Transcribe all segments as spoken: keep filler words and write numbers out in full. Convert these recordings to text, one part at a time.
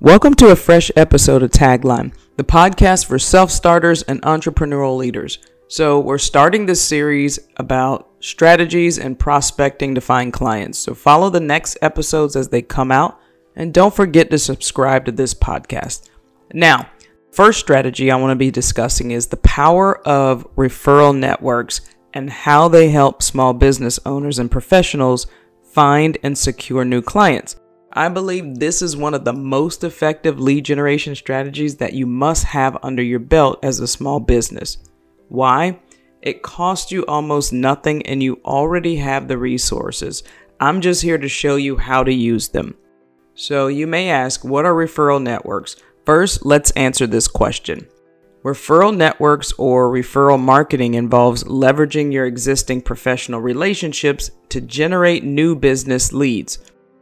Welcome to a fresh episode of Tagline, the podcast for self-starters and entrepreneurial leaders. So we're starting this series about strategies and prospecting to find clients. So follow the next episodes as they come out, and don't forget to subscribe to this podcast. Now, first strategy I want to be discussing is the power of referral networks and how they help small business owners and professionals find and secure new clients. I believe this is one of the most effective lead generation strategies that you must have under your belt as a small business. Why? It costs you almost nothing and you already have the resources. I'm just here to show you how to use them. So you may ask, what are referral networks? First, let's answer this question. Referral networks or referral marketing involves leveraging your existing professional relationships to generate new business leads.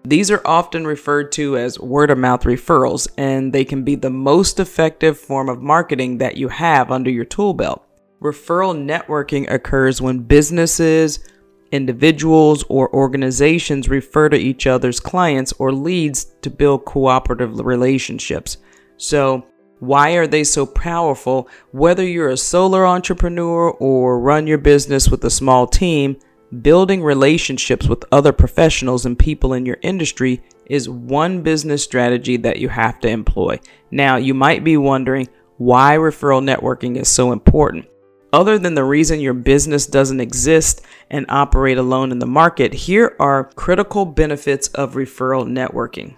These are often referred to as word-of-mouth referrals, and they can be the most effective form of marketing that you have under your tool belt. Referral networking occurs when businesses, individuals, or organizations refer to each other's clients or leads to build cooperative relationships. So, why are they so powerful? Whether you're a solo entrepreneur or run your business with a small team, building relationships with other professionals and people in your industry is one business strategy that you have to employ. Now, you might be wondering why referral networking is so important. Other than the reason your business doesn't exist and operate alone in the market, here are critical benefits of referral networking.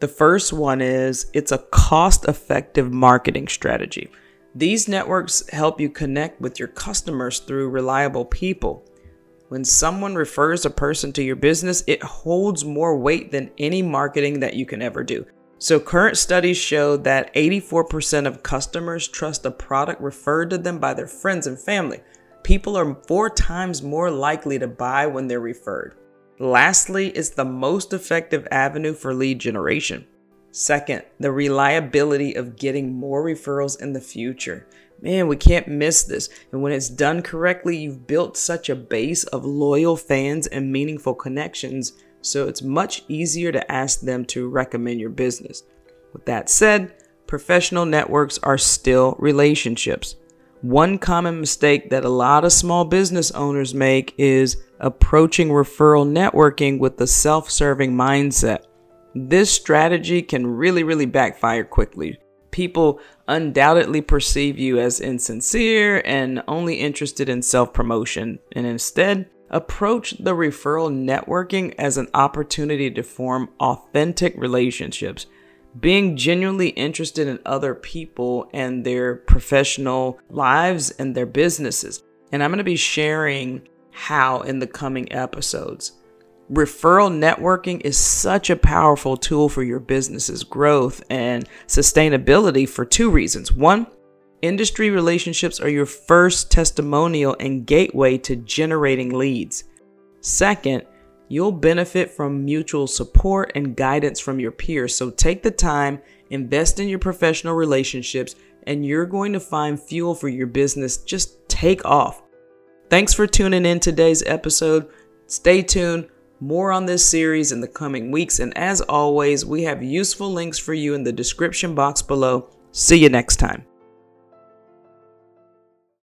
The first one is it's a cost-effective marketing strategy. These networks help you connect with your customers through reliable people. When someone refers a person to your business, it holds more weight than any marketing that you can ever do. So current studies show that eighty-four percent of customers trust a product referred to them by their friends and family. People are four times more likely to buy when they're referred. Lastly, it's the most effective avenue for lead generation. Second, the reliability of getting more referrals in the future. Man, we can't miss this. And when it's done correctly, you've built such a base of loyal fans and meaningful connections, so it's much easier to ask them to recommend your business. With that said, professional networks are still relationships. One common mistake that a lot of small business owners make is approaching referral networking with a self-serving mindset. This strategy can really, really backfire quickly. People undoubtedly perceive you as insincere and only interested in self-promotion, and instead approach the referral networking as an opportunity to form authentic relationships. Being genuinely interested in other people and their professional lives and their businesses. And I'm going to be sharing how in the coming episodes. Referral networking is such a powerful tool for your business's growth and sustainability for two reasons. One, industry relationships are your first testimonial and gateway to generating leads. Second, you'll benefit from mutual support and guidance from your peers. So take the time, invest in your professional relationships, and you're going to find fuel for your business. Just take off. Thanks for tuning in today's episode. Stay tuned. More on this series in the coming weeks, and as always, we have useful links for you in the description box below. See you next time.